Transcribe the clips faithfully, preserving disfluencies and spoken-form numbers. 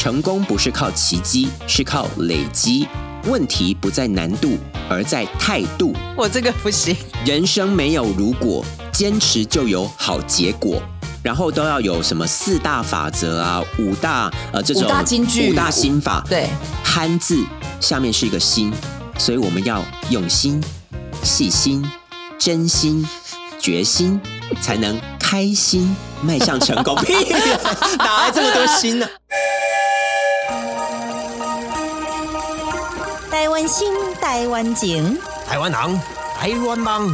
成功不是靠奇迹，是靠累积。问题不在难度，而在态度。我这个不行。人生没有如果，坚持就有好结果。然后都要有什么四大法则啊，五大呃这种五大金句、五大心法。对，憨字下面是一个心，所以我们要用心、细心、真心、决心，才能开心迈向成功。屁啊，哪来这么多心呢、啊？台湾心，台湾情，台湾人，台湾梦。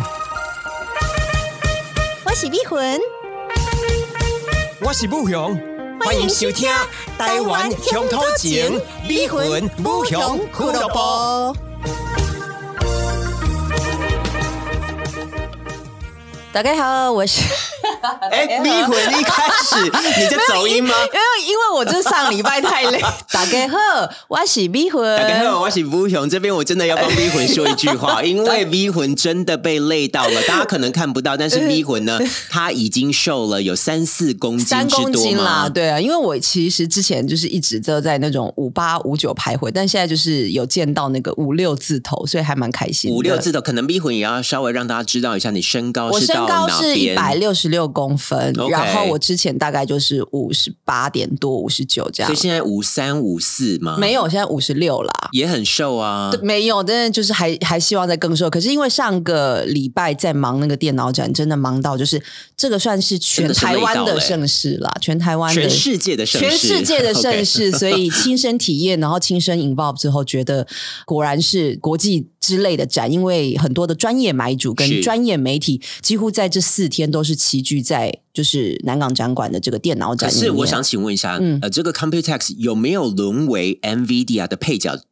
我是美魂，我是武雄，欢迎收听《台湾乡土情》，美魂武雄俱乐部。大家好，我是。哎、欸，迷魂一开始你在走音吗？因为因为我这上礼拜太累。大家好，我是迷魂。大家好，我是武雄。这边我真的要帮迷魂说一句话，因为迷魂真的被累到了。大家可能看不到，但是迷魂呢，他已经瘦了有三四公斤之多嘛。三公斤啦，对啊，因为我其实之前就是一直都在那种五八五九徘徊，但现在就是有见到那个五六字头，所以还蛮开心的。五六字头，可能迷魂也要稍微让大家知道一下你身高是到哪边。我身高是一百六十六。公分， okay. 然后我之前大概就是五十八点多，五十九这样，所以现在五三五四吗？没有，现在五十六啦，也很瘦啊。没有，真的就是还还希望再更瘦。可是因为上个礼拜在忙那个电脑展，真的忙到就是这个算是全台湾的盛事啦，欸、全台湾的全世界的盛事，全世界的盛事， okay. 所以亲身体验，然后亲身 involve 之后，觉得果然是国际之类的展，因为很多的专业买主跟专业媒体几乎在这四天都是齐聚在就是南港展馆的这个电脑展。可是我想请问一下、嗯呃、这个 Computex 有没有沦为 Nvidia 的配角的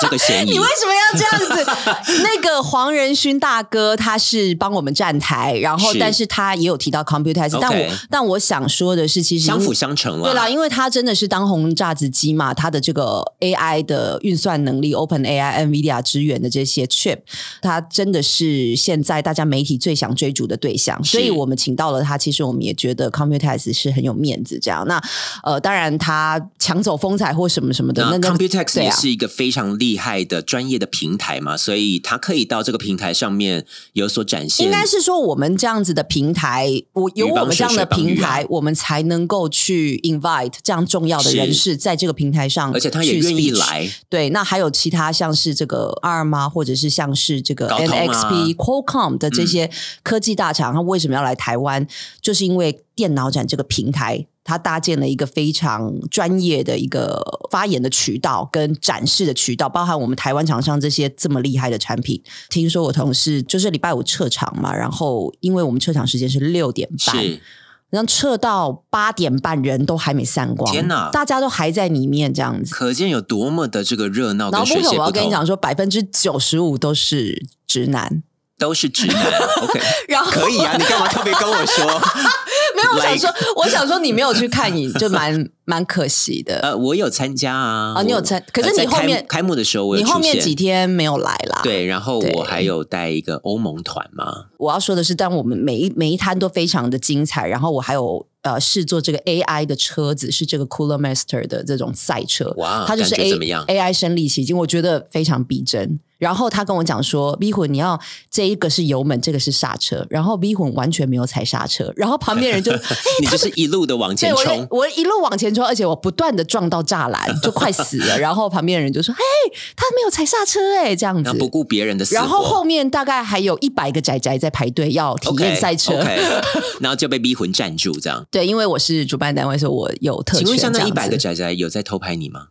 这个嫌疑？你为什么要这样子？那个黄仁勋大哥他是帮我们站台，然后但是他也有提到 Computex、okay. 但我但我想说的是，其实相辅相成了、啊。对啦，因为他真的是当红炸子鸡嘛，他的这个 A I 的运算能力 OpenAI Nvidia 支援的这些些 chip， 他真的是现在大家媒体最想追逐的对象，所以我们请到了他。其实我们也觉得 Computex 是很有面子这样。那呃，当然他抢走风采或什么什么的，那个 Computex 也是一个非常厉害的专业的平台嘛，所以他可以到这个平台上面有所展现。应该是说我们这样子的平台，我有我们这样的平台，我们才能够去 invite 这样重要的人士在这个平台上，而且他也愿意来。对，那还有其他像是这个 A R M 啊。或者是像是这个 N X P、啊、Qualcomm 的这些科技大厂、嗯、他为什么要来台湾，就是因为电脑展这个平台它搭建了一个非常专业的一个发言的渠道跟展示的渠道，包含我们台湾厂商这些这么厉害的产品。听说我同事就是礼拜五撤场嘛，然后因为我们撤场时间是六点半，是然后撤到八点半，人都还没散光，天哪！大家都还在里面这样子，可见有多么的这个热闹跟水泄不通。然后我要跟你讲说，百分之九十五都是直男，都是直男。OK， 然后可以啊，你干嘛特别跟我说？没有，我想说，我想说你没有去看，你就蛮。蛮可惜的，呃，我有参加啊，啊，你有参，可是你后面、呃、开, 开幕的时候我有出现，你后面几天没有来啦？对，然后我还有带一个欧盟团嘛。我要说的是，但我们每一每一摊都非常的精彩，然后我还有呃试坐这个 A I 的车子，是这个 Cooler Master 的这种赛车，哇，它就是 A 怎么样 A I 身临其境，我觉得非常逼真。然后他跟我讲说，逼魂你要这一个是油门，这个是刹车，然后逼魂完全没有踩刹车，然后旁边人就、欸、你就是一路的往前冲，我一路往前冲，而且我不断的撞到栅栏，就快死了。然后旁边人就说：“嘿，他没有踩刹车哎、欸，这样子不顾别人的死活。”然后后面大概还有一百个宅宅在排队要体验赛车， okay, okay, 然后就被逼魂站住这样。对，因为我是主办单位，所以我有特权。请问像那一百个宅宅有在偷拍你吗？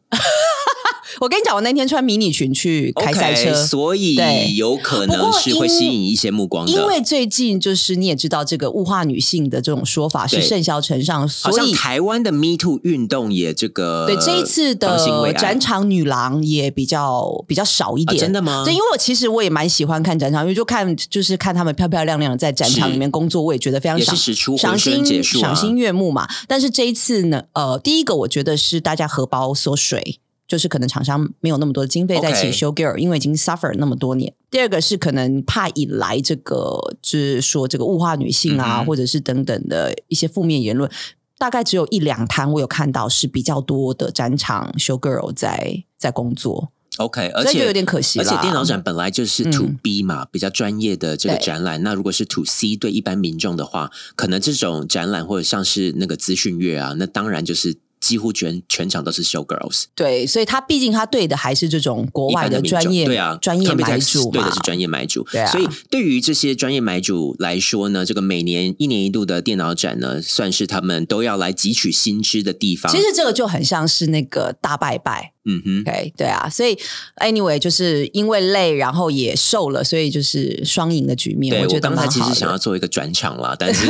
我跟你讲，我那天穿迷你裙去开赛车， okay, 所以有可能是会吸引一些目光的。因为最近就是你也知道，这个物化女性的这种说法是盛嚣尘上，所以好像台湾的 Me Too 运动也这个对这一次的展场女郎也比较比较少一点、啊，真的吗？对，因为我其实我也蛮喜欢看展场，因为就看就是看她们漂漂亮亮的在展场里面工作，我也觉得非常赏也是使出浑身解数、啊、赏心悦目嘛。但是这一次呢，呃，第一个我觉得是大家荷包缩水。就是可能厂商没有那么多的经费在请修 girl， 因为已经 suffer 那么多年。第二个是可能怕引来这个，就是说这个物化女性啊，嗯嗯或者是等等的一些负面言论。大概只有一两摊我有看到是比较多的展场 showgirl 在在工作。OK， 而且有点可惜啦。而且电脑展本来就是 to B 嘛、嗯，比较专业的这个展览。那如果是 to C 对一般民众的话，可能这种展览或者像是那个资讯月啊，那当然就是几乎全全场都是 show girls。对，所以他毕竟他对的还是这种国外的专业，对啊，专业买主嘛，对的是专业买主。对啊，所以对于这些专业买主来说呢，这个每年一年一度的电脑展呢，算是他们都要来汲取新知的地方。其实这个就很像是那个大拜拜。嗯哼 ，OK， 对啊，所以 anyway 就是因为累，然后也瘦了，所以就是双赢的局面。对， 我, 觉得我刚才其实想要做一个转场啦，但是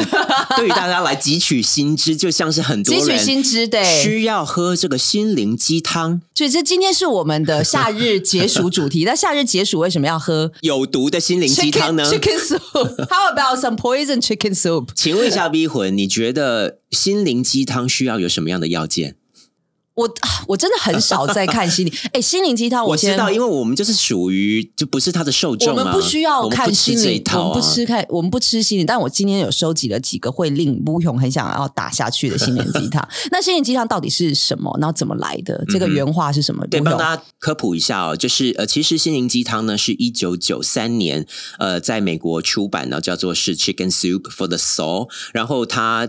对于大家来汲取新知，就像是很多人汲取新知，对，需要喝这个心灵鸡汤。所以这今天是我们的夏日解暑主题。那夏日解暑为什么要喝有毒的心灵鸡汤呢 ？Chicken soup，How about some poison chicken soup？ 请问一下 V 魂，你觉得心灵鸡汤需要有什么样的要件？我我真的很少在看心灵，哎，心灵鸡汤我先，我知道，因为我们就是属于就不是他的受众、啊，我们不需要看心灵，我们不吃看，我们不吃心灵。但我今天有收集了几个会令不勇很想要打下去的心灵鸡汤。那心灵鸡汤到底是什么？然后怎么来的？这个原话是什么？嗯、对，帮大家科普一下哦，就是呃，其实心灵鸡汤呢是一九九三年呃在美国出版的，叫做是《Chicken Soup for the Soul》，然后它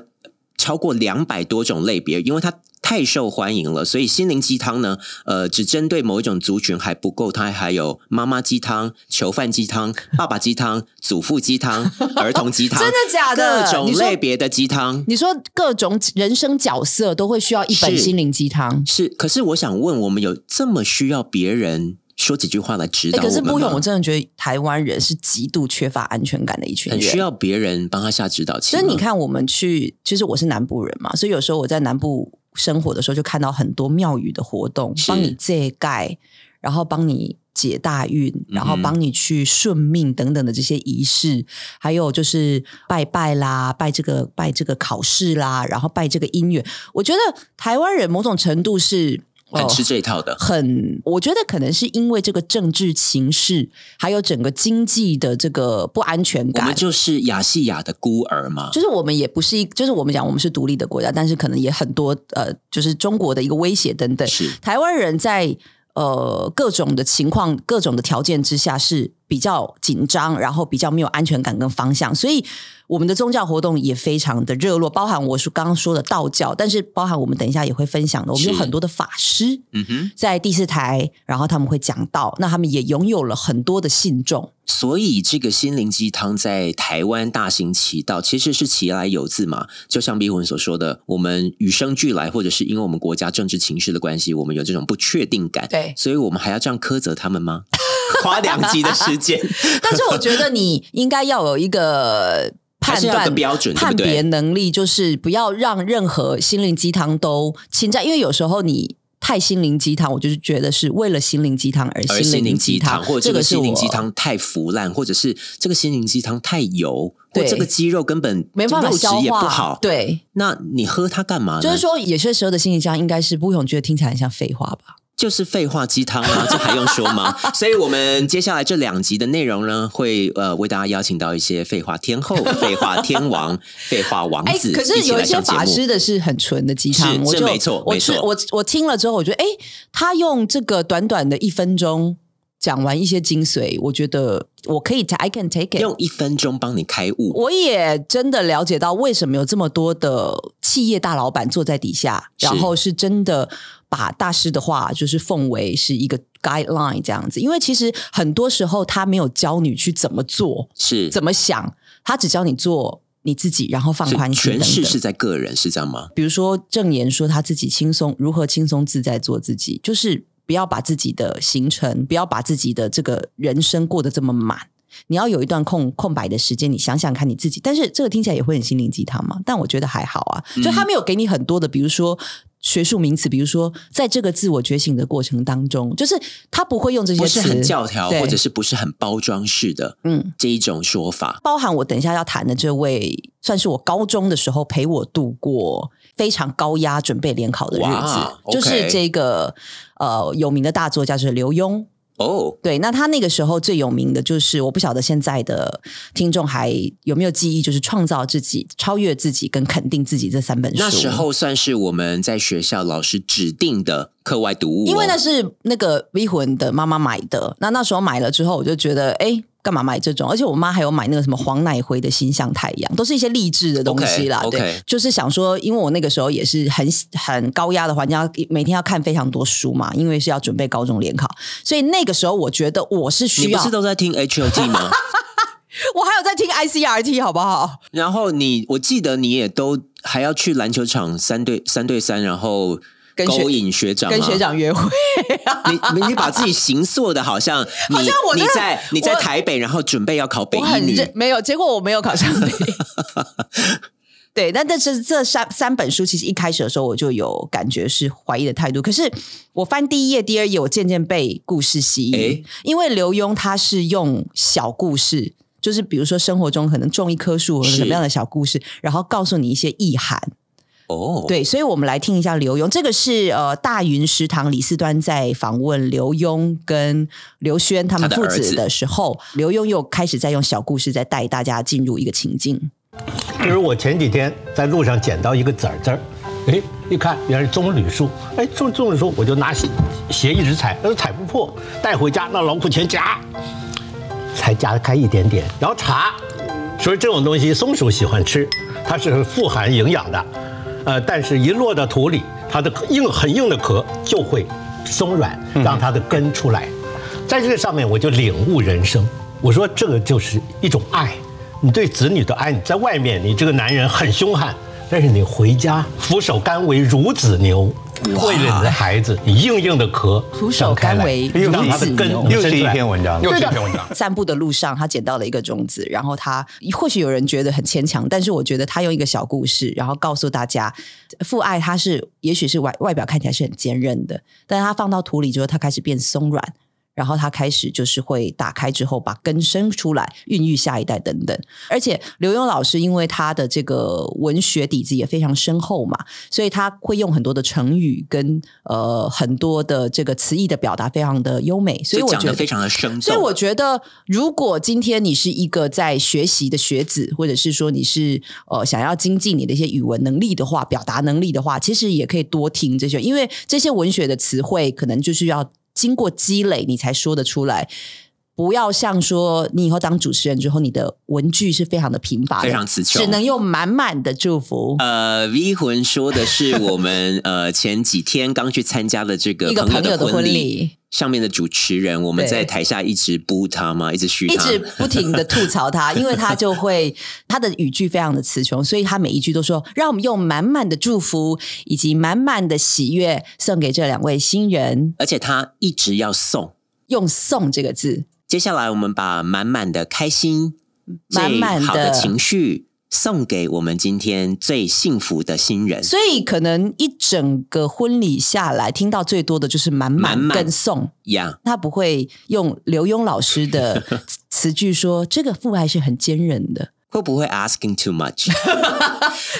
超过两百多种类别，因为它太受欢迎了，所以心灵鸡汤呢，呃，只针对某一种族群还不够，它还有妈妈鸡汤、囚犯鸡汤、爸爸鸡汤、祖父鸡汤、儿童鸡汤，真的假的？各种类别的鸡汤。你说各种人生角色都会需要一本心灵鸡汤，是。是，可是我想问，我们有这么需要别人说几句话来指导我们吗？欸、可是不用，我真的觉得台湾人是极度缺乏安全感的一群人，很需要别人帮他下指导棋。所以你看，我们去，其实我是南部人嘛，所以有时候我在南部生活的时候，就看到很多庙宇的活动，帮你遮盖，然后帮你解大运，然后帮你去顺命等等的这些仪式，嗯、还有就是拜拜啦，拜这个拜这个考试啦，然后拜这个姻缘。我觉得台湾人某种程度是很吃这一套的、哦、很，我觉得可能是因为这个政治情势还有整个经济的这个不安全感，我们就是亚细亚的孤儿嘛，就是我们也不是，就是我们讲我们是独立的国家，但是可能也很多呃，就是中国的一个威胁等等，是台湾人在呃各种的情况各种的条件之下是比较紧张，然后比较没有安全感跟方向，所以我们的宗教活动也非常的热络，包含我刚刚说的道教，但是包含我们等一下也会分享的，我们有很多的法师在第四台、嗯、然后他们会讲道，那他们也拥有了很多的信众，所以这个心灵鸡汤在台湾大行其道，其实是其来有自嘛，就像碧魂所说的，我们与生俱来，或者是因为我们国家政治情势的关系，我们有这种不确定感，对，所以我们还要这样苛责他们吗？花两集的时间但是我觉得你应该要有一个判断标准，判别能力，就是不要让任何心灵鸡汤都侵占，因为有时候你太心灵鸡汤，我就是觉得是为了心灵鸡汤而心灵鸡汤，或者这个心灵鸡汤太腐烂，或者是这个心灵鸡汤太油，或这个鸡肉根本没办法消化，肉质也不好，对，那你喝它干嘛呢？就是说有些时候的心灵鸡汤应该是不用，觉得听起来很像废话吧，就是废话鸡汤啊，这还用说吗？所以我们接下来这两集的内容呢，会呃为大家邀请到一些废话天后、废话天王、废话王子、欸、可是有一些法师的是很纯的鸡汤，是，这没错，我就没错，我我听了之后我觉得，哎、欸，他用这个短短的一分钟讲完一些精髓，我觉得我可以 I can take it， 用一分钟帮你开悟。我也真的了解到为什么有这么多的企业大老板坐在底下，然后是真的把大师的话就是奉为是一个 guideline 这样子，因为其实很多时候他没有教你去怎么做，是怎么想，他只教你做你自己，然后放宽心等等。诠释是在个人，是这样吗？比如说郑言说他自己轻松，如何轻松自在做自己，就是不要把自己的行程，不要把自己的这个人生过得这么满。你要有一段空空白的时间，你想想看你自己，但是这个听起来也会很心灵鸡汤嘛，但我觉得还好啊，所以他没有给你很多的比如说学术名词，比如说在这个自我觉醒的过程当中，就是他不会用这些词，不是很教条或者是不是很包装式的嗯这一种说法，包含我等一下要谈的这位算是我高中的时候陪我度过非常高压准备联考的日子，就是这个呃有名的大作家就是刘墉，哦，对，那他那个时候最有名的就是，我不晓得现在的听众还有没有记忆，就是创造自己、超越自己跟肯定自己这三本书。那时候算是我们在学校老师指定的课外读物，哦，因为那是那个V魂的妈妈买的。那那时候买了之后，我就觉得，哎，干嘛买这种？而且我妈还有买那个什么黄乃辉的《心向太阳》，都是一些励志的东西啦。Okay, okay. 对，就是想说，因为我那个时候也是很很高压的环境，每天要看非常多书嘛，因为是要准备高中联考，所以那个时候我觉得我是需要。你不是都在听 H O T 吗？我还有在听 I C R T 好不好？然后你，我记得你也都还要去篮球场三对三对三，然后。勾引学长、啊，跟学长约会、啊你。你你把自己形塑的好像你好像我你在你在台北，然后准备要考北一女，没有，结果我没有考上北。对，但这是这三三本书，其实一开始的时候我就有感觉是怀疑的态度。可是我翻第一页、第二页，我渐渐被故事吸引，欸、因为刘墉他是用小故事。就是比如说生活中可能种一棵树或者什么样的小故事，然后告诉你一些意涵。哦、oh. ，对，所以我们来听一下刘墉，这个是呃大云食堂李四端在访问刘墉跟刘轩他们父子的时候，刘墉又开始在用小故事在带大家进入一个情境。比如我前几天在路上捡到一个籽儿籽儿，哎，一看原来是棕榈树，哎，棕棕榈树我就拿鞋一直踩，但是踩不破，带回家拿老虎钳夹，才夹开一点点，然后查，所以这种东西松鼠喜欢吃，它是富含营养的。呃，但是一落到土里，它的硬很硬的壳就会松软，让它的根出来。嗯、在这个上面，我就领悟人生。我说这个就是一种爱，你对子女的爱。你在外面，你这个男人很凶悍，但是你回家俯首甘为孺子牛，为了你的孩子，你硬硬的壳俯首甘为孺子牛。又是一篇文章，又是一篇文章。散步的路上，他捡到了一个种子，然后他或许有人觉得很牵强，但是我觉得他用一个小故事，然后告诉大家，父爱他是也许是外外表看起来是很坚韧的，但是他放到土里之后，他开始变松软。然后他开始就是会打开之后把根生出来孕育下一代等等，而且刘墉老师因为他的这个文学底子也非常深厚嘛，所以他会用很多的成语跟呃很多的这个词义的表达非常的优美，所以我觉得非常的生动。所以我觉得如果今天你是一个在学习的学子，或者是说你是呃想要精进你的一些语文能力的话，表达能力的话，其实也可以多听这些，因为这些文学的词汇可能就是要经过积累你才说得出来，不要像说你以后当主持人之后你的文句是非常的贫乏的，非常词穷，只能用满满的祝福。呃 V 魂说的是我们呃前几天刚去参加的这个朋友的婚礼上面的主持人，我们在台下一直不他嘛，一直嘘他，一直不停的吐槽他，因为他就会他的语句非常的词穷，所以他每一句都说让我们用满满的祝福以及满满的喜悦送给这两位新人，而且他一直要送，用送这个字。接下来我们把满满的开心，满满的最好的情绪送给我们今天最幸福的新人，所以可能一整个婚礼下来，听到最多的就是满满跟送呀。他不会用刘墉老师的词句说这个父爱是很坚韧的，会不会 asking too much？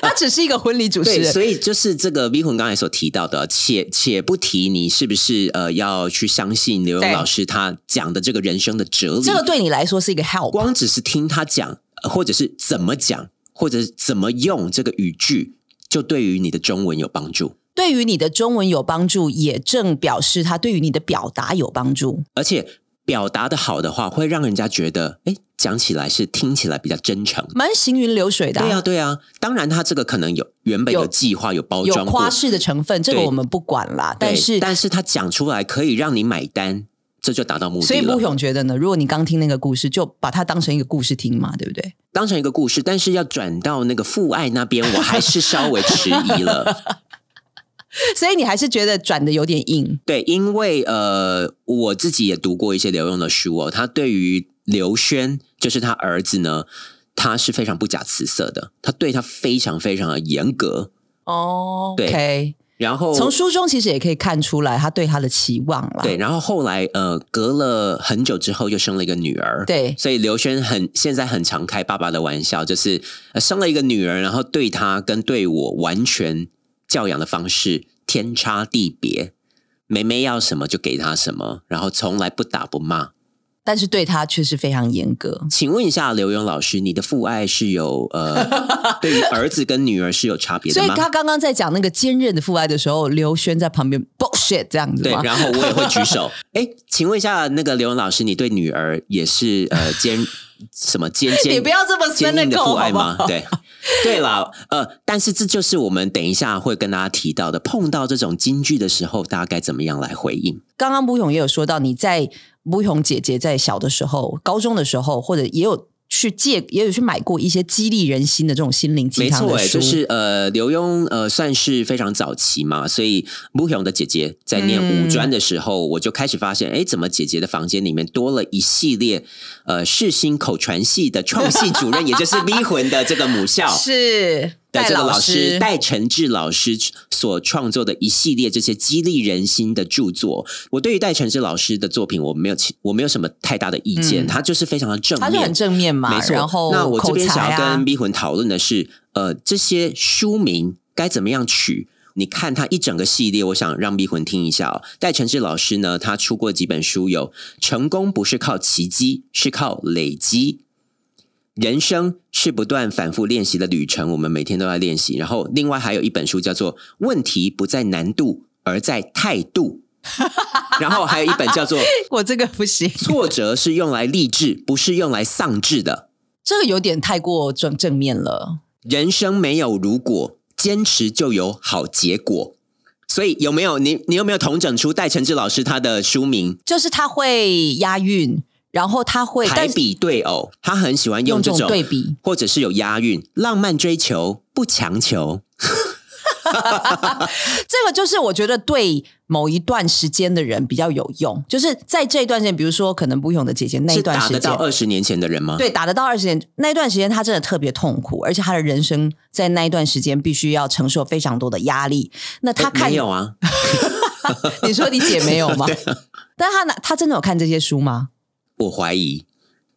他只是一个婚礼主持人，对，所以就是这个 V 魂刚才所提到的，且且不提你是不是呃要去相信刘墉老师他讲的这个人生的哲理，这个对你来说是一个 help， 光只是听他讲，或者是怎么讲。或者怎么用这个语句，就对于你的中文有帮助。对于你的中文有帮助，也正表示它对于你的表达有帮助。而且表达的好的话，会让人家觉得，哎，讲起来是听起来比较真诚，蛮行云流水的、啊。对啊，对啊。当然，它这个可能有原本有计划、有包装、有夸饰的成分，这个我们不管啦。但是，但是它讲出来可以让你买单。这就达到目的了。所以木熊觉得呢，如果你刚听那个故事，就把它当成一个故事听嘛，对不对？当成一个故事，但是要转到那个父爱那边，我还是稍微迟疑了。所以你还是觉得转的有点硬。对，因为呃，我自己也读过一些刘墉的书哦，他对于刘轩，就是他儿子呢，他是非常不假辞色的，他对他非常非常的严格。哦、oh, okay. 对。然后从书中其实也可以看出来他对他的期望啦。对，然后后来呃，隔了很久之后又生了一个女儿。对，所以刘轩很现在很常开爸爸的玩笑，就是、呃、生了一个女儿，然后对他跟对我完全教养的方式天差地别。妹妹要什么就给她什么，然后从来不打不骂，但是对她却是非常严格。请问一下刘墉老师，你的父爱是有呃，对于儿子跟女儿是有差别的吗？所以他刚刚在讲那个坚韧的父爱的时候，刘轩在旁边 bullshit 这样子吗？对，然后我也会举手。哎，请问一下那个刘墉老师，你对女儿也是呃坚什么坚坚？你不要这么坚硬的父爱吗？好不好？对。对啦，呃，但是这就是我们等一下会跟大家提到的，碰到这种金句的时候，大家该怎么样来回应？刚刚不勇也有说到，你在不勇姐姐在小的时候、高中的时候，或者也有去借，也有去买过一些激励人心的这种心灵鸡汤的书。没错，就是呃，刘墉呃算是非常早期嘛，所以不勇的姐姐在念五专的时候，嗯、我就开始发现，哎，怎么姐姐的房间里面多了一系列。呃，世新口传系的创系主任，也就是V魂的这个母校，是的这个老师戴承志老师所创作的一系列这些激励人心的著作。我对于戴承志老师的作品，我没有我没有什么太大的意见，嗯、他就是非常的正面，他就很正面嘛。没错。然后、啊、那我这边想要跟V魂讨论的是，呃，这些书名该怎么样取？你看他一整个系列，我想让V魂听一下哦。戴承志老师呢，他出过几本书，有《成功不是靠奇迹，是靠累积》，人生是不断反复练习的旅程，我们每天都在练习。然后另外还有一本书叫做《问题不在难度，而在态度》。然后还有一本叫做我这个不行，挫折是用来励志，不是用来丧志的。这个有点太过正正面了。人生没有如果，坚持就有好结果。所以有没有你你有没有统整出戴承志老师他的书名？就是他会押韵，然后他会排比对偶，他很喜欢用这种对比，或者是有押韵，浪漫追求不强求。这个就是我觉得对某一段时间的人比较有用，就是在这一段时间，比如说可能不勇的姐姐那一段时间，是打得到二十年前的人吗？对，打得到二十年那一段时间，她真的特别痛苦，而且她的人生在那一段时间必须要承受非常多的压力。那她看、欸、没有啊？你说你姐没有吗？但她她真的有看这些书吗？我怀疑。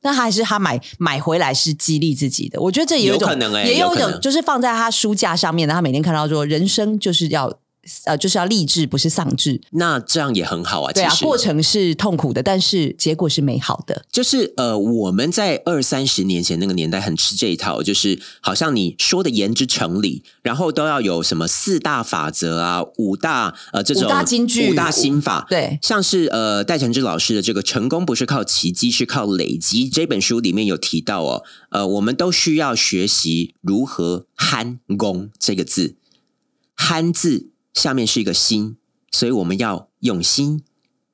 但还是他买买回来是激励自己的，我觉得这也有一种，有可能欸，也有一种就是放在他书架上面的，他每天看到说人生就是要呃就是要励志，不是丧志。那这样也很好啊，对啊，过程是痛苦的，但是结果是美好的。就是呃，我们在二三十年前那个年代很吃这一套，就是好像你说的言之成理，然后都要有什么四大法则啊、五大呃这种五大金句、五大心法。对，像是呃戴承志老师的这个《成功不是靠奇迹，是靠累积》这本书里面有提到哦，呃，我们都需要学习如何憨功这个字，憨字。下面是一个心，所以我们要用心、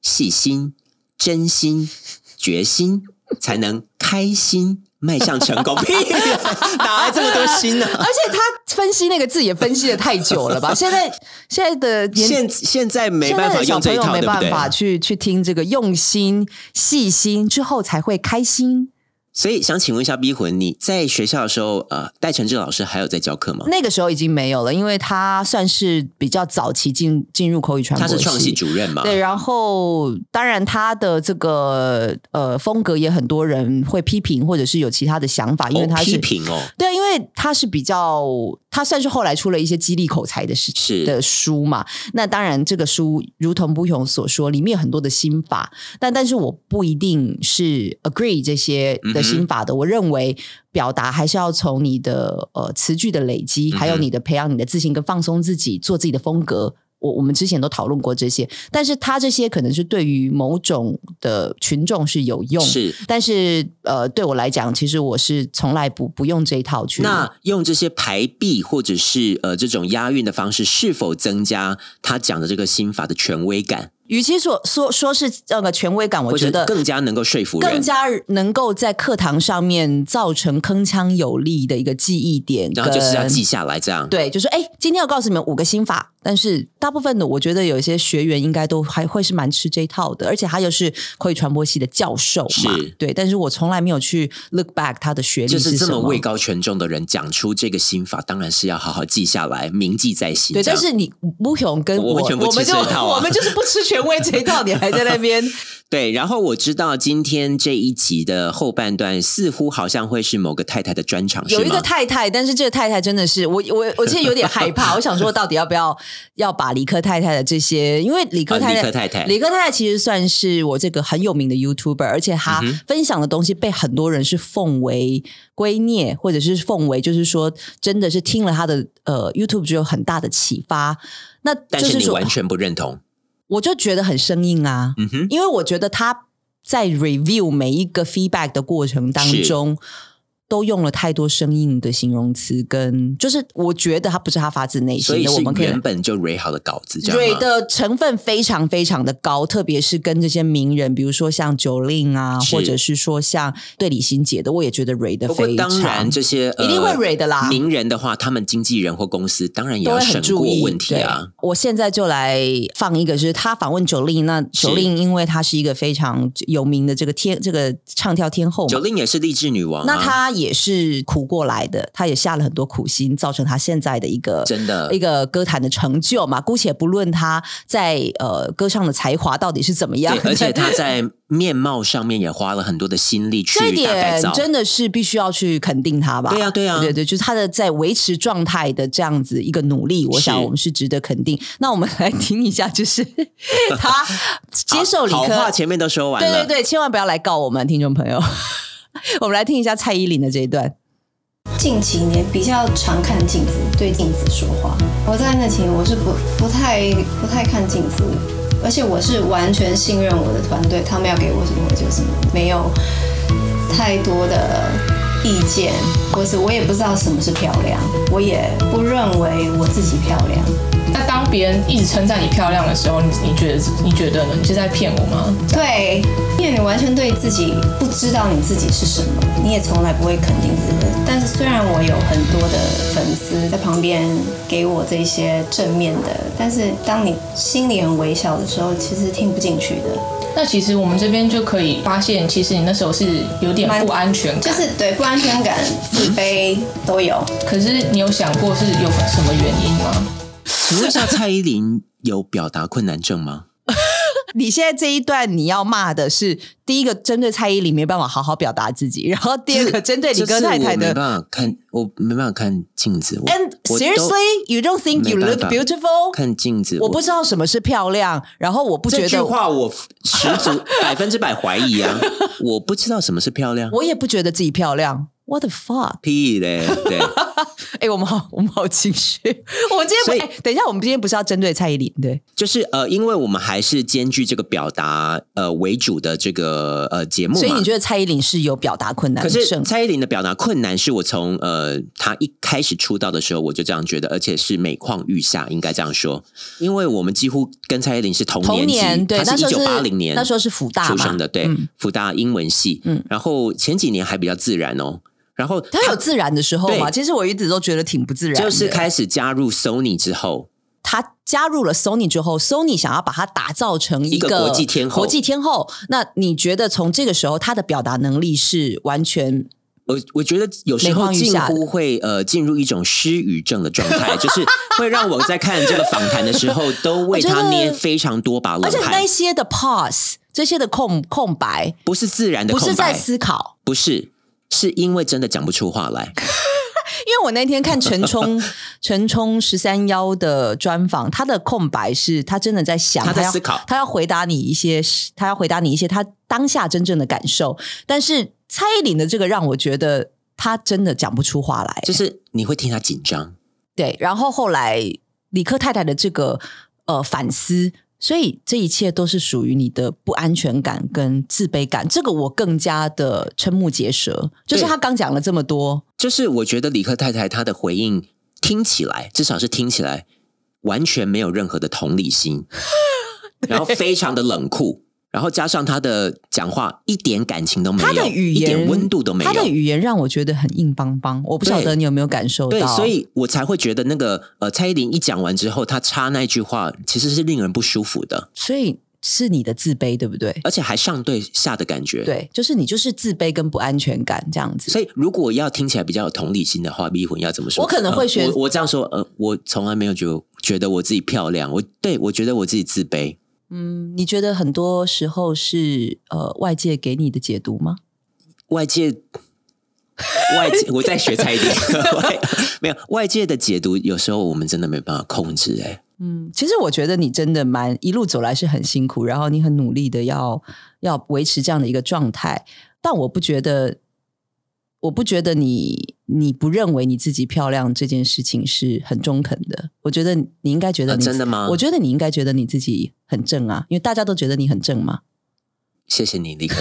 细心、真心、决心，才能开心迈向成功。屁哪来这么多心呢、啊？而且他分析那个字也分析的太久了吧？现在现在的现现在没办法用这一套，没办法去去听这个用心、细心之后才会开心。所以想请问一下 B 魂，你在学校的时候呃，戴承志老师还有在教课吗？那个时候已经没有了，因为他算是比较早期进进入口语传播系，他是创系主任嘛。对，然后当然他的这个呃风格也很多人会批评，或者是有其他的想法，因为他是、哦、批评哦。对，因为他是比较他算是后来出了一些激励口才的事的书嘛。那当然这个书如同不勇所说，里面有很多的心法，但但是我不一定是 agree 这些的、嗯。心法的，我认为表达还是要从你的呃词句的累积，还有你的培养你的自信跟放松自己，做自己的风格。我我们之前都讨论过这些，但是他这些可能是对于某种的群众是有用，是，但是呃，对我来讲，其实我是从来不不用这一套去。那用这些排比或者是呃这种押韵的方式，是否增加他讲的这个心法的权威感？与其说说说是那个权威感，我觉得更加能够说服人，更加能够在课堂上面造成铿锵有力的一个记忆点，然后就是要记下来这样。对，就是哎，今天要告诉你们五个心法，但是大部分的我觉得有一些学员应该都还会是蛮吃这一套的，而且他又是口语传播系的教授嘛，对。但是我从来没有去 look back 他的学历是什么。就是这么位高权重的人讲出这个心法，当然是要好好记下来，铭记在心。对，但是你不勇跟我，我们就我们就是不吃权威这一套，你还在那边对，然后我知道今天这一集的后半段似乎好像会是某个太太的专场，有一个太太，但是这个太太真的是我我我其实有点害怕，我想说到底要不要要把理科太太的这些，因为理科太太、哦、理科太太理科太太其实算是我这个很有名的 YouTuber， 而且她分享的东西被很多人是奉为圭臬，或者是奉为就是说真的是听了她的呃 YouTube 就有很大的启发，那就是说但是你完全不认同。我就觉得很生硬啊、嗯哼，因为我觉得他在 review 每一个 feedback 的过程当中都用了太多生硬的形容词，跟就是我觉得他不是他发自内心的，所以是原本就 read 好的稿子，这样吗？ read 的成分非常非常的高，特别是跟这些名人，比如说像 Jolin 啊，或者是说像对李心洁的，我也觉得 read 的非常。不过当然这些、呃、一定会 read 的啦。名人的话，他们经纪人或公司当然也要审过问题啊。我现在就来放一个，就是他访问 Jolin， 那 Jolin 因为他是一个非常有名的这个天这个唱跳天后 ，Jolin 也是励志女王、啊，那他。也是苦过来的，他也下了很多苦心，造成他现在的一个真的一个歌坛的成就嘛。姑且不论他在呃歌唱的才华到底是怎么样，而且他在面貌上面也花了很多的心力去大改造，这点真的是必须要去肯定他吧。对啊对啊对对，就是他的在维持状态的这样子一个努力，我想我们是值得肯定。那我们来听一下，就是他接受理科 好, 好话前面都说完了，对对对，千万不要来告我们听众朋友。我们来听一下蔡依林的这一段。近期年比较常看镜子，对镜子说话。我在那期我是不不太不太看镜子，而且我是完全信任我的团队，他们要给我什么我就什么，没有太多的意见，或是我也不知道什么是漂亮，我也不认为我自己漂亮。那当别人一直称赞你漂亮的时候， 你, 你觉得你觉得呢？你是在骗我吗？对，因为你完全对自己不知道你自己是什么，你也从来不会肯定自己。但是虽然我有很多的粉丝在旁边给我这些正面的，但是当你心里很微小的时候，其实听不进去的。那其实我们这边就可以发现，其实你那时候是有点不安全感，就是对不安全感、自卑都有。可是你有想过是有什么原因吗？请问一下，蔡依林有表达困难症吗？你现在这一段你要骂的是第一个针对蔡依林没办法好好表达自己，然后第二个针对理科太太的，我没办法看，我没办法看镜子。And seriously, you don't think you look beautiful？ 看镜子，我不知道什么是漂亮，然后我不觉得这句话我十足百分之百怀疑啊！我不知道什么是漂亮，我也不觉得自己漂亮。What the fuck？ 屁嘞！对，哎、欸，我们好，我们好情绪。我们今天不，哎、欸，等一下，我们今天不是要针对蔡依林，对，就是呃，因为我们还是兼具这个表达呃为主的这个呃节目嘛，所以你觉得蔡依林是有表达困难症？可是蔡依林的表达困难是我从呃她一开始出道的时候我就这样觉得，而且是每况愈下，应该这样说，因为我们几乎跟蔡依林是同年级，同年对，她是一九八零年那时候是辅大出生的，对，嗯、辅大英文系，嗯，然后前几年还比较自然哦。然后他有自然的时候嘛，其实我一直都觉得挺不自然的。就是开始加入 Sony 之后，他加入了 Sony 之后 ，Sony 想要把它打造成一个国际天后。国际天后，那你觉得从这个时候他的表达能力是完全？我我觉得有时候近乎会呃进入一种失语症的状态，就是会让我在看这个访谈的时候都为他捏非常多把冷汗。而且那些的 pause， 这些的空空白，不是自然的空白，不是在思考，不是。是因为真的讲不出话来。因为我那天看陈冲陈冲十三幺的专访，他的空白是他真的在想，他在思考，他要回答你一些他要回答你一些他当下真正的感受。但是蔡依林的这个让我觉得他真的讲不出话来，就是你会听他紧张。对，然后后来理科太太的这个呃反思，所以这一切都是属于你的不安全感跟自卑感，这个我更加的瞠目结舌。就是他刚讲了这么多，就是我觉得理科太太她的回应听起来，至少是听起来完全没有任何的同理心，然后非常的冷酷，然后加上她的讲话一点感情都没有，她的语言一点温度都没有，她的语言让我觉得很硬邦邦。我不晓得你有没有感受到？对，对，所以我才会觉得那个呃，蔡依林一讲完之后，她插那句话其实是令人不舒服的。所以是你的自卑，对不对？而且还上对下的感觉。对，就是你就是自卑跟不安全感这样子。所以如果要听起来比较有同理心的话，迷魂要怎么说？我可能会选、呃、我, 我这样说，呃，我从来没有觉得觉得我自己漂亮，我对我觉得我自己自卑。嗯，你觉得很多时候是呃外界给你的解读吗？外界，外界，我再学菜一点，没有外界的解读，有时候我们真的没办法控制、欸。哎，嗯，其实我觉得你真的蛮一路走来是很辛苦，然后你很努力的要要维持这样的一个状态，但我不觉得，我不觉得你你不认为你自己漂亮这件事情是很中肯的。我觉得你应该觉得你、啊、真的吗？我觉得你应该觉得你自己很正啊，因为大家都觉得你很正嘛。谢谢你，立刻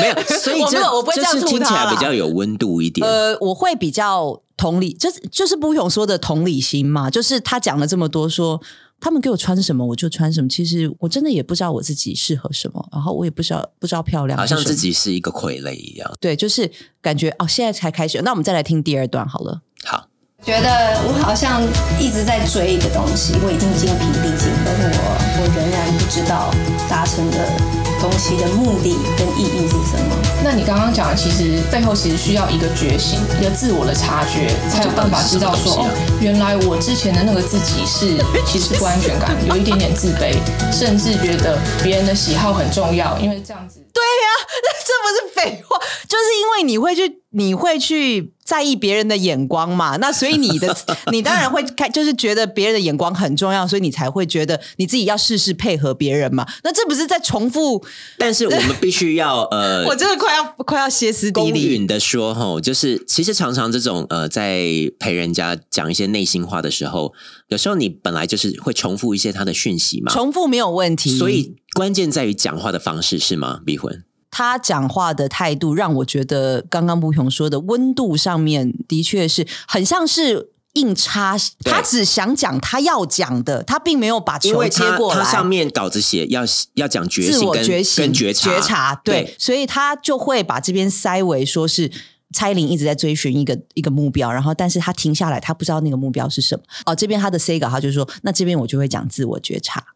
没有，所以这我不会这样吐他，就是听起来比较有温度一点。呃，我会比较同理，就是就是不用说的同理心嘛，就是他讲了这么多说。他们给我穿什么我就穿什么，其实我真的也不知道我自己适合什么，然后我也不知道不知道漂亮是什么，好像自己是一个傀儡一样。对，就是感觉哦，现在才开始。那我们再来听第二段好了。好，觉得我好像一直在追一个东西，我已经进入瓶颈，但是我我仍然不知道达成的东西的目的跟意义是什么。那你刚刚讲的，其实背后其实需要一个觉醒，一个自我的察觉，才有办法知道说、啊、哦，原来我之前的那个自己是其实不安全感，有一点点自卑，甚至觉得别人的喜好很重要，因为这样子。对呀、啊，这不是废话，就是因为你会去，你会去在意别人的眼光嘛，那所以你的你当然会开，就是觉得别人的眼光很重要，所以你才会觉得你自己要事事配合别人嘛。那这不是在重复？但是我们必须要呃，我真的快要快要歇斯底里。公允的说吼，就是其实常常这种呃，在陪人家讲一些内心话的时候，有时候你本来就是会重复一些他的讯息嘛，重复没有问题。所以关键在于讲话的方式是吗？逼婚。他讲话的态度让我觉得刚刚不雄说的温度上面的确是很像是硬插，他只想讲他要讲的，他并没有把球接过来。因为 他, 他上面稿子写要要讲觉醒跟自我觉醒跟觉察, 觉察 对, 对，所以他就会把这边塞为说是蔡依林一直在追寻一个一个目标，然后但是他停下来，他不知道那个目标是什么。哦，这边他的 C 稿他就说，那这边我就会讲自我觉察。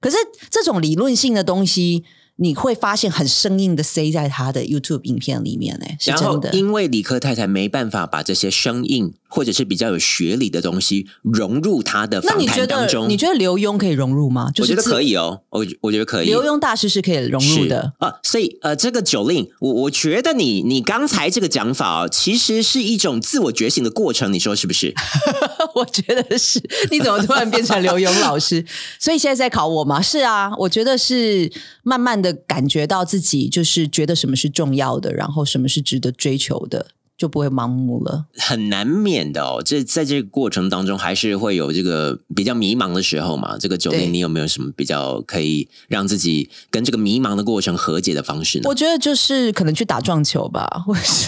可是这种理论性的东西，你会发现很生硬的塞在他的 YouTube 影片里面、欸、是真的。然后因为理科太太没办法把这些生硬或者是比较有学理的东西融入他的访谈当中。那你觉得你觉得刘墉可以融入吗？就是、我觉得可以哦，我我觉得可以。刘墉大师是可以融入的啊，所以呃，这个Jolin，我我觉得你你刚才这个讲法、哦、其实是一种自我觉醒的过程，你说是不是？我觉得是。你怎么突然变成刘墉老师？所以现在在考我吗？是啊，我觉得是慢慢的。感觉到自己就是觉得什么是重要的，然后什么是值得追求的，就不会盲目了。很难免的哦，这在这个过程当中还是会有这个比较迷茫的时候嘛。这个Jolin，你有没有什么比较可以让自己跟这个迷茫的过程和解的方式呢？我觉得就是可能去打撞球吧，或是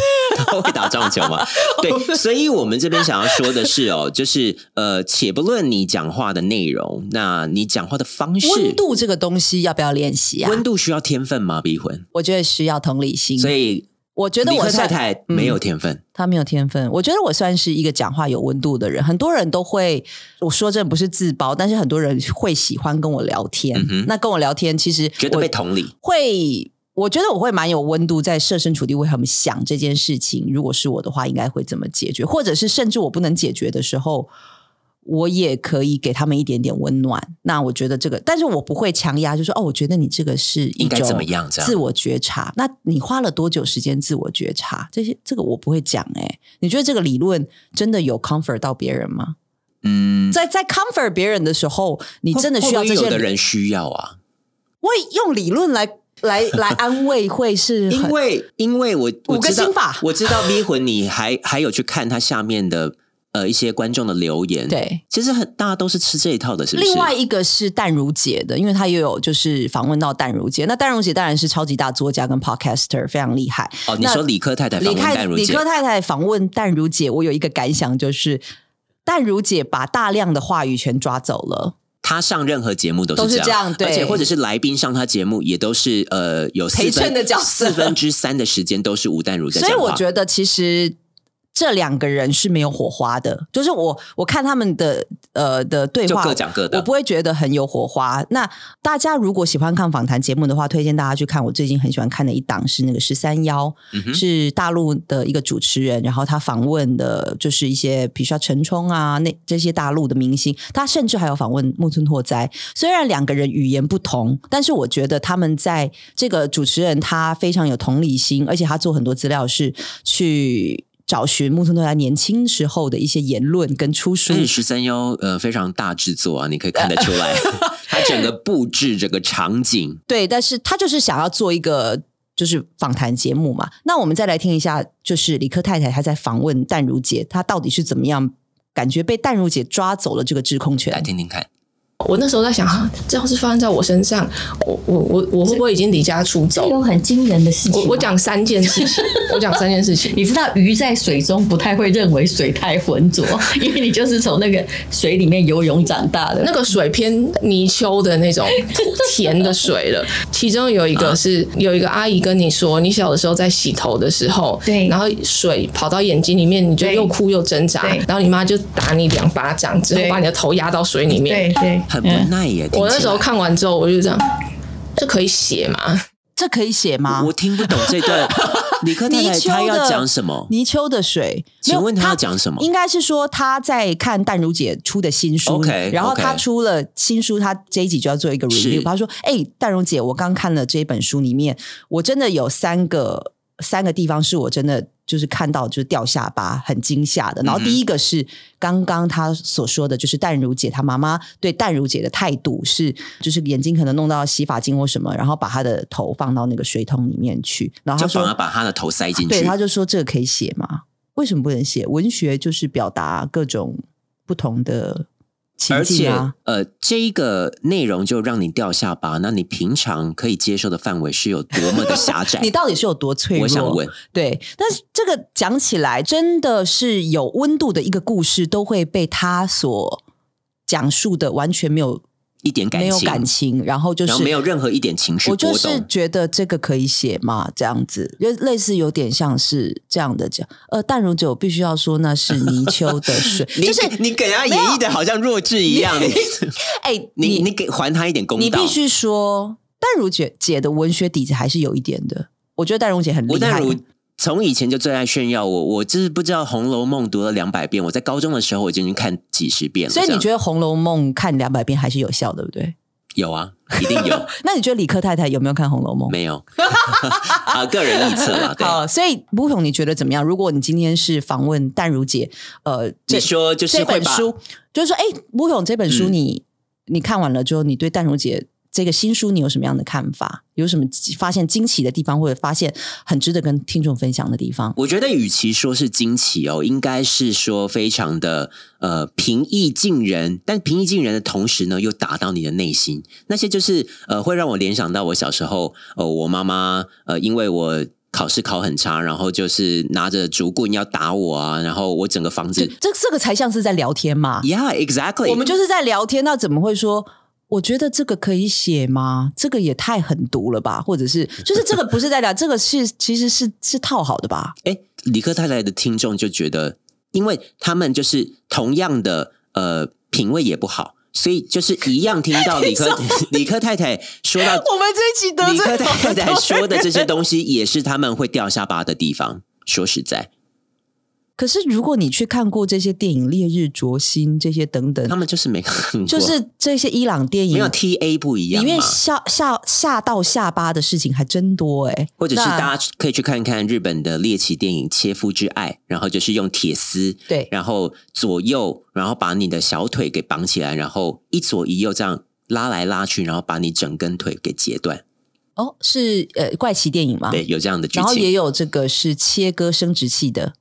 会打撞球嘛。对，所以我们这边想要说的是哦，就是呃，且不论你讲话的内容，那你讲话的方式，温度这个东西要不要练习啊？温度需要天分吗？逼婚，我觉得需要同理心，所以。我觉得我算理科太太没有天分、嗯、她没有天分。我觉得我算是一个讲话有温度的人，很多人都会，我说真的不是自包，但是很多人会喜欢跟我聊天、嗯、那跟我聊天其实觉得被同理，会，我觉得我会蛮有温度，在设身处地为他们想这件事情，如果是我的话应该会怎么解决，或者是甚至我不能解决的时候我也可以给他们一点点温暖。那我觉得这个，但是我不会强压，就说哦，我觉得你这个是一种应该怎么样这样自我觉察。那你花了多久时间自我觉察？这些这个我不会讲哎、欸。你觉得这个理论真的有 comfort 到别人吗？嗯，在在 comfort 别人的时候，你真的需要这些。会不会有的人需要啊？我用理论来。来来安慰会是因为因为我五个心法，我知道逼魂你还还有去看他下面的。呃，一些观众的留言，对，其实很大家都是吃这一套的，是不是？另外一个是淡如姐的，因为她也有就是访问到淡如姐。那淡如姐当然是超级大作家跟 podcaster， 非常厉害。哦，你说理科太太访问淡如姐，理科太太访问淡如姐，我有一个感想就是，淡如姐把大量的话语权抓走了。他上任何节目都是这 样, 是这样对，而且或者是来宾上他节目也都是呃有四分陪衬的角色，四分之三的时间都是吴淡如在讲话。所以我觉得其实。这两个人是没有火花的，就是我我看他们的呃的对话，就各讲各的，我不会觉得很有火花。那大家如果喜欢看访谈节目的话，推荐大家去看我最近很喜欢看的一档是那个十三幺，是大陆的一个主持人，然后他访问的就是一些比如说陈冲啊那这些大陆的明星，他甚至还有访问木村拓哉。虽然两个人语言不同，但是我觉得他们在这个主持人他非常有同理心，而且他做很多资料是去找寻木村拓哉年轻时候的一些言论跟出书。但是十三幺呃非常大制作啊，你可以看得出来他整个布置整个场景，对，但是他就是想要做一个就是访谈节目嘛。那我们再来听一下，就是理科太太她在访问淡如姐，她到底是怎么样感觉被淡如姐抓走了这个制控权，来听听看。我那时候在想，这要是发生在我身上，我我我我会不会已经离家出走？有很惊人的事情。我讲三件事情，我讲三件事情。你知道鱼在水中不太会认为水太浑浊，因为你就是从那个水里面游泳长大的。那个水偏泥鳅的那种甜的水了。其中有一个是有一个阿姨跟你说，你小的时候在洗头的时候，对，然后水跑到眼睛里面，你就又哭又挣扎，然后你妈就打你两巴掌，之后把你的头压到水里面。对。对，很不耐耶、嗯！我那时候看完之后，我就这样，这可以写吗？这可以写吗？我听不懂这段。理科太太她要讲什么？泥鳅的水，请问她要讲什么？应该是说她在看淡如姐出的新书 okay, 然后她出了新书，她这一集就要做一个 review。她说：“哎、欸，淡如姐，我刚看了这本书，里面我真的有三个三个地方是我真的。”就是看到就是掉下巴很惊吓的，然后第一个是刚刚他所说的，就是淡如姐她妈妈对淡如姐的态度是，就是眼睛可能弄到洗发精或什么，然后把她的头放到那个水桶里面去，然后他说就反而把她的头塞进去。对，他就说这个可以写吗？为什么不能写？文学就是表达各种不同的情境啊。而且呃，这一个内容就让你掉下巴，那你平常可以接受的范围是有多么的狭窄？你到底是有多脆弱？我想问。对，但是这个讲起来真的是有温度的一个故事，都会被他所讲述的完全没有一点感情，没有感情，然后就是然后没有任何一点情绪波动。我就是觉得这个可以写嘛，这样子，就类似有点像是这样的讲。呃，淡如姐，我必须要说那是泥鳅的水，就是你给他演绎的好像弱智一样。哎，你 你, 你给还他一点公道。你必须说，淡如姐姐的文学底子还是有一点的。我觉得淡如姐很厉害。我淡如从以前就最爱炫耀我，我就是不知道《红楼梦》读了两百遍，我在高中的时候我就已经看几十遍了。所以你觉得《红楼梦》看两百遍还是有效，对不对？有啊，一定有。那你觉得理科太太有没有看《红楼梦》？没有，啊，个人臆测嘛。对。好，所以不同你觉得怎么样？如果你今天是访问淡如姐，呃，你说就是这本书，就是说，哎，不同这本书你、嗯、你看完了之后，你对淡如姐这个新书你有什么样的看法？有什么发现惊奇的地方，或者发现很值得跟听众分享的地方？我觉得与其说是惊奇哦，应该是说非常的呃平易近人，但平易近人的同时呢，又打到你的内心。那些就是呃会让我联想到我小时候，呃我妈妈呃因为我考试考很差，然后就是拿着竹棍要打我啊，然后我整个房子这这个才像是在聊天嘛。Yeah, exactly. 我们就是在聊天，那怎么会说？我觉得这个可以写吗？这个也太狠毒了吧，或者是就是这个不是在聊这个是其实是是套好的吧。诶，理科太太的听众就觉得，因为他们就是同样的呃品味也不好，所以就是一样听到理科理科太太说到我们这一集得理科太太说的这些东西，也是他们会掉下巴的地方。说实在，可是如果你去看过这些电影《烈日灼心》这些等等，他们就是没看过，就是这些伊朗电影没有 T A 不一样嘛，里面吓吓吓到下巴的事情还真多哎、欸。或者是大家可以去看看日本的猎奇电影《切肤之爱》，然后就是用铁丝，对，然后左右，然后把你的小腿给绑起来，然后一左一右这样拉来拉去，然后把你整根腿给截断。哦，是呃怪奇电影吗？对，有这样的剧情，然后也有这个是切割生殖器的。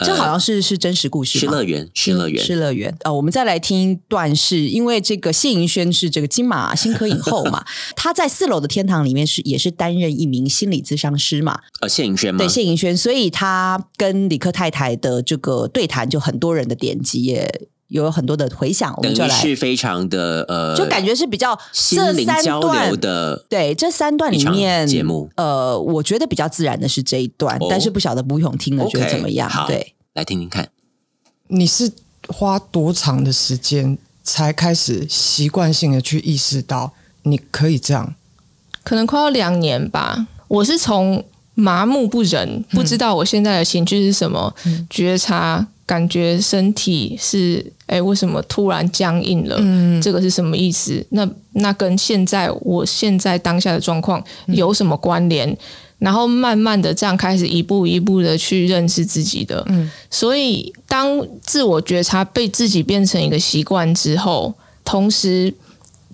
这好像是是真实故事，失乐园，失乐园，失乐园。呃，我们再来听一段是，是因为这个谢盈萱是这个金马新科影后嘛，她在四楼的天堂里面是也是担任一名心理咨商师嘛。呃，谢盈萱吗？对，谢盈萱，所以她跟理科太太的这个对谈，就很多人的点击也有很多的回响，我们就来等于是非常的呃，就感觉是比较心灵交流的。对，这三段里面节目，呃，我觉得比较自然的是这一段，哦、但是不晓得不用听了觉得怎么样？Okay, 对。来听听看。你是花多长的时间才开始习惯性的去意识到你可以这样？可能快要两年吧。我是从麻木不仁，不知道我现在的情绪是什么、嗯、觉察感觉身体是哎、欸，为什么突然僵硬了、嗯、这个是什么意思？那那跟现在我现在当下的状况有什么关联、嗯、然后慢慢的这样开始一步一步的去认识自己的、嗯、所以当自我觉察被自己变成一个习惯之后，同时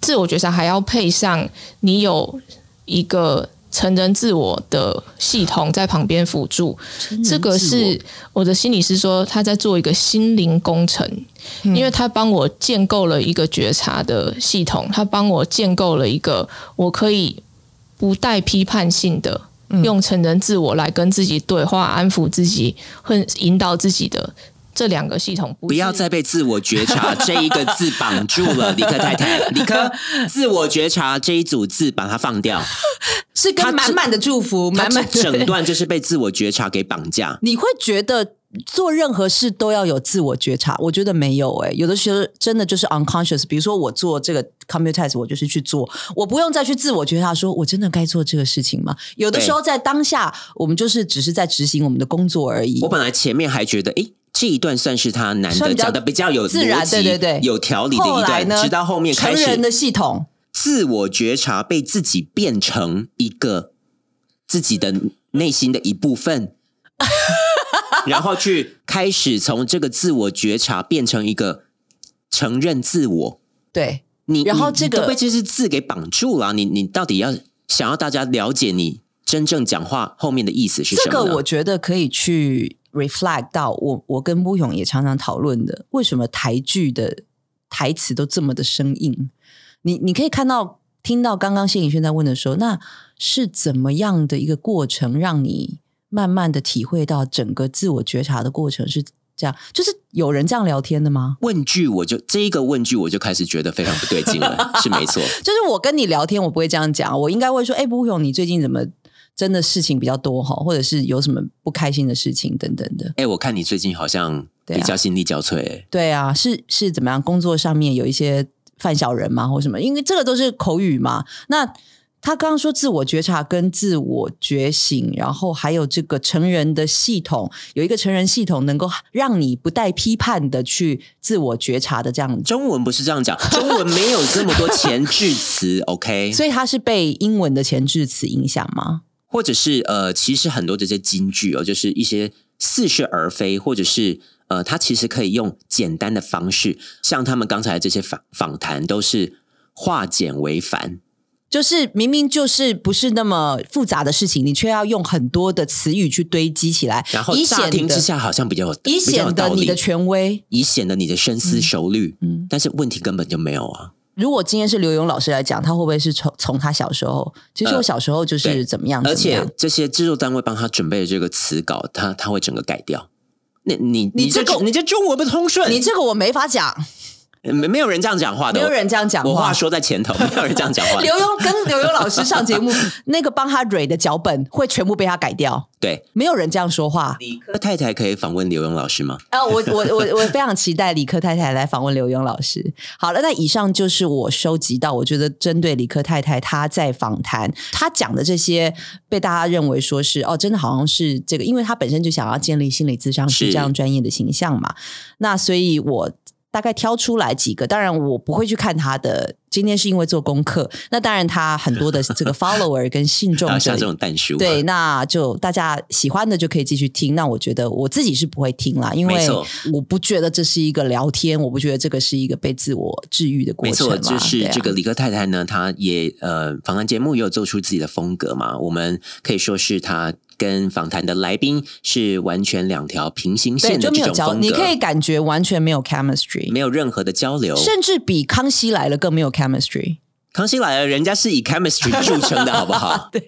自我觉察还要配上你有一个成人自我的系统在旁边辅助，这个是我的心理师说他在做一个心灵工程、嗯、因为他帮我建构了一个觉察的系统，他帮我建构了一个我可以不带批判性的、嗯、用成人自我来跟自己对话，安抚自己和引导自己的这两个系统。 不, 不要再被自我觉察这一个字绑住了。理科太太，理科自我觉察这一组字把它放掉，是跟满满的祝福，满满的整段就是被自我觉察给绑架。你会觉得做任何事都要有自我觉察？我觉得没有欸，有的时候真的就是 unconscious。 比如说我做这个 Computex， 我就是去做，我不用再去自我觉察说我真的该做这个事情吗？有的时候在当下我们就是只是在执行我们的工作而已。我本来前面还觉得诶这一段算是他难得讲的比较有逻辑、对对对有条理的一段，直到后面开始成人的系统自我觉察被自己变成一个自己的内心的一部分，然后去开始从这个自我觉察变成一个承认自我。对，你然后这个你都被这些字给绑住了、啊、你你到底要想要大家了解你真正讲话后面的意思是什么呢？这个我觉得可以去reflect 到我我跟慕勇也常常讨论的，为什么台剧的台词都这么的生硬？你你可以看到听到刚刚谢颖轩在问的时候，那是怎么样的一个过程让你慢慢的体会到整个自我觉察的过程是这样？就是有人这样聊天的吗？问句我就这一个问句我就开始觉得非常不对劲了。是没错，就是我跟你聊天我不会这样讲，我应该会说哎，慕勇你最近怎么真的事情比较多，或者是有什么不开心的事情等等的。欸，我看你最近好像比较心力交瘁。欸，对啊，是是怎么样？工作上面有一些犯小人吗，或什么？因为这个都是口语嘛。那他刚刚说自我觉察跟自我觉醒，然后还有这个成人的系统，有一个成人系统能够让你不带批判的去自我觉察的这样。中文不是这样讲，中文没有这么多前置词。OK， 所以他是被英文的前置词影响吗？或者是呃，其实很多这些金句哦，就是一些似是而非，或者是呃，它其实可以用简单的方式，像他们刚才这些访访谈都是化简为繁，就是明明就是不是那么复杂的事情，你却要用很多的词语去堆积起来，然后乍听之下好像比较有道理，以显得你的权威，以显得你的深思熟虑，嗯，嗯但是问题根本就没有啊。如果今天是刘勇老师来讲，他会不会是从从他小时候？其实我小时候就是怎么样？呃、怎么样而且这些制作单位帮他准备的这个词稿，他他会整个改掉。你你你这个你这中文不通顺，你这个我没法讲。没没有人这样讲话的，没有人这样讲话。我话说在前头，没有人这样讲话。刘墉跟刘墉老师上节目，那个帮他蕊的脚本会全部被他改掉。对，没有人这样说话。理科太太可以访问刘墉老师吗？啊，我我我我非常期待理科太太来访问刘墉老师。好了，那以上就是我收集到，我觉得针对理科太太她在访谈她讲的这些，被大家认为说是哦，真的好像是这个，因为她本身就想要建立心理咨商师这样专业的形象嘛。那所以我大概挑出来几个，当然我不会去看他的，今天是因为做功课。那当然他很多的这个 follower 跟信众像这种淡书，对，那就大家喜欢的就可以继续听。那我觉得我自己是不会听啦，因为我不觉得这是一个聊天，我不觉得这个是一个被自我治愈的过程嘛。没错，就是这个理科太太呢，她也呃访谈节目也有做出自己的风格嘛，我们可以说是她跟访谈的来宾是完全两条平行线的这种风格，你可以感觉完全没有 chemistry， 没有任何的交流，甚至比康熙来了更没有 chemistry。 康熙来了人家是以 chemistry 著称的好不好？对，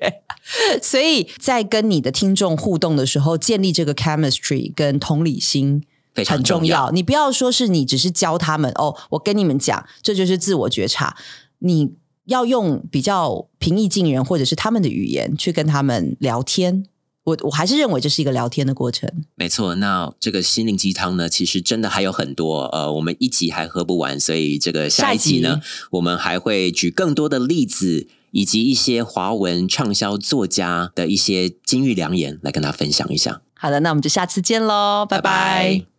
所以在跟你的听众互动的时候，建立这个 chemistry 跟同理心非常重 要, 很重要。你不要说是你只是教他们哦，我跟你们讲这就是自我觉察，你要用比较平易近人或者是他们的语言去跟他们聊天，我我还是认为这是一个聊天的过程。没错，那这个心灵鸡汤呢，其实真的还有很多，呃，我们一集还喝不完，所以这个下一集呢，集我们还会举更多的例子，以及一些华文畅销作家的一些金玉良言来跟大家分享一下。好的，那我们就下次见咯，拜拜。拜拜。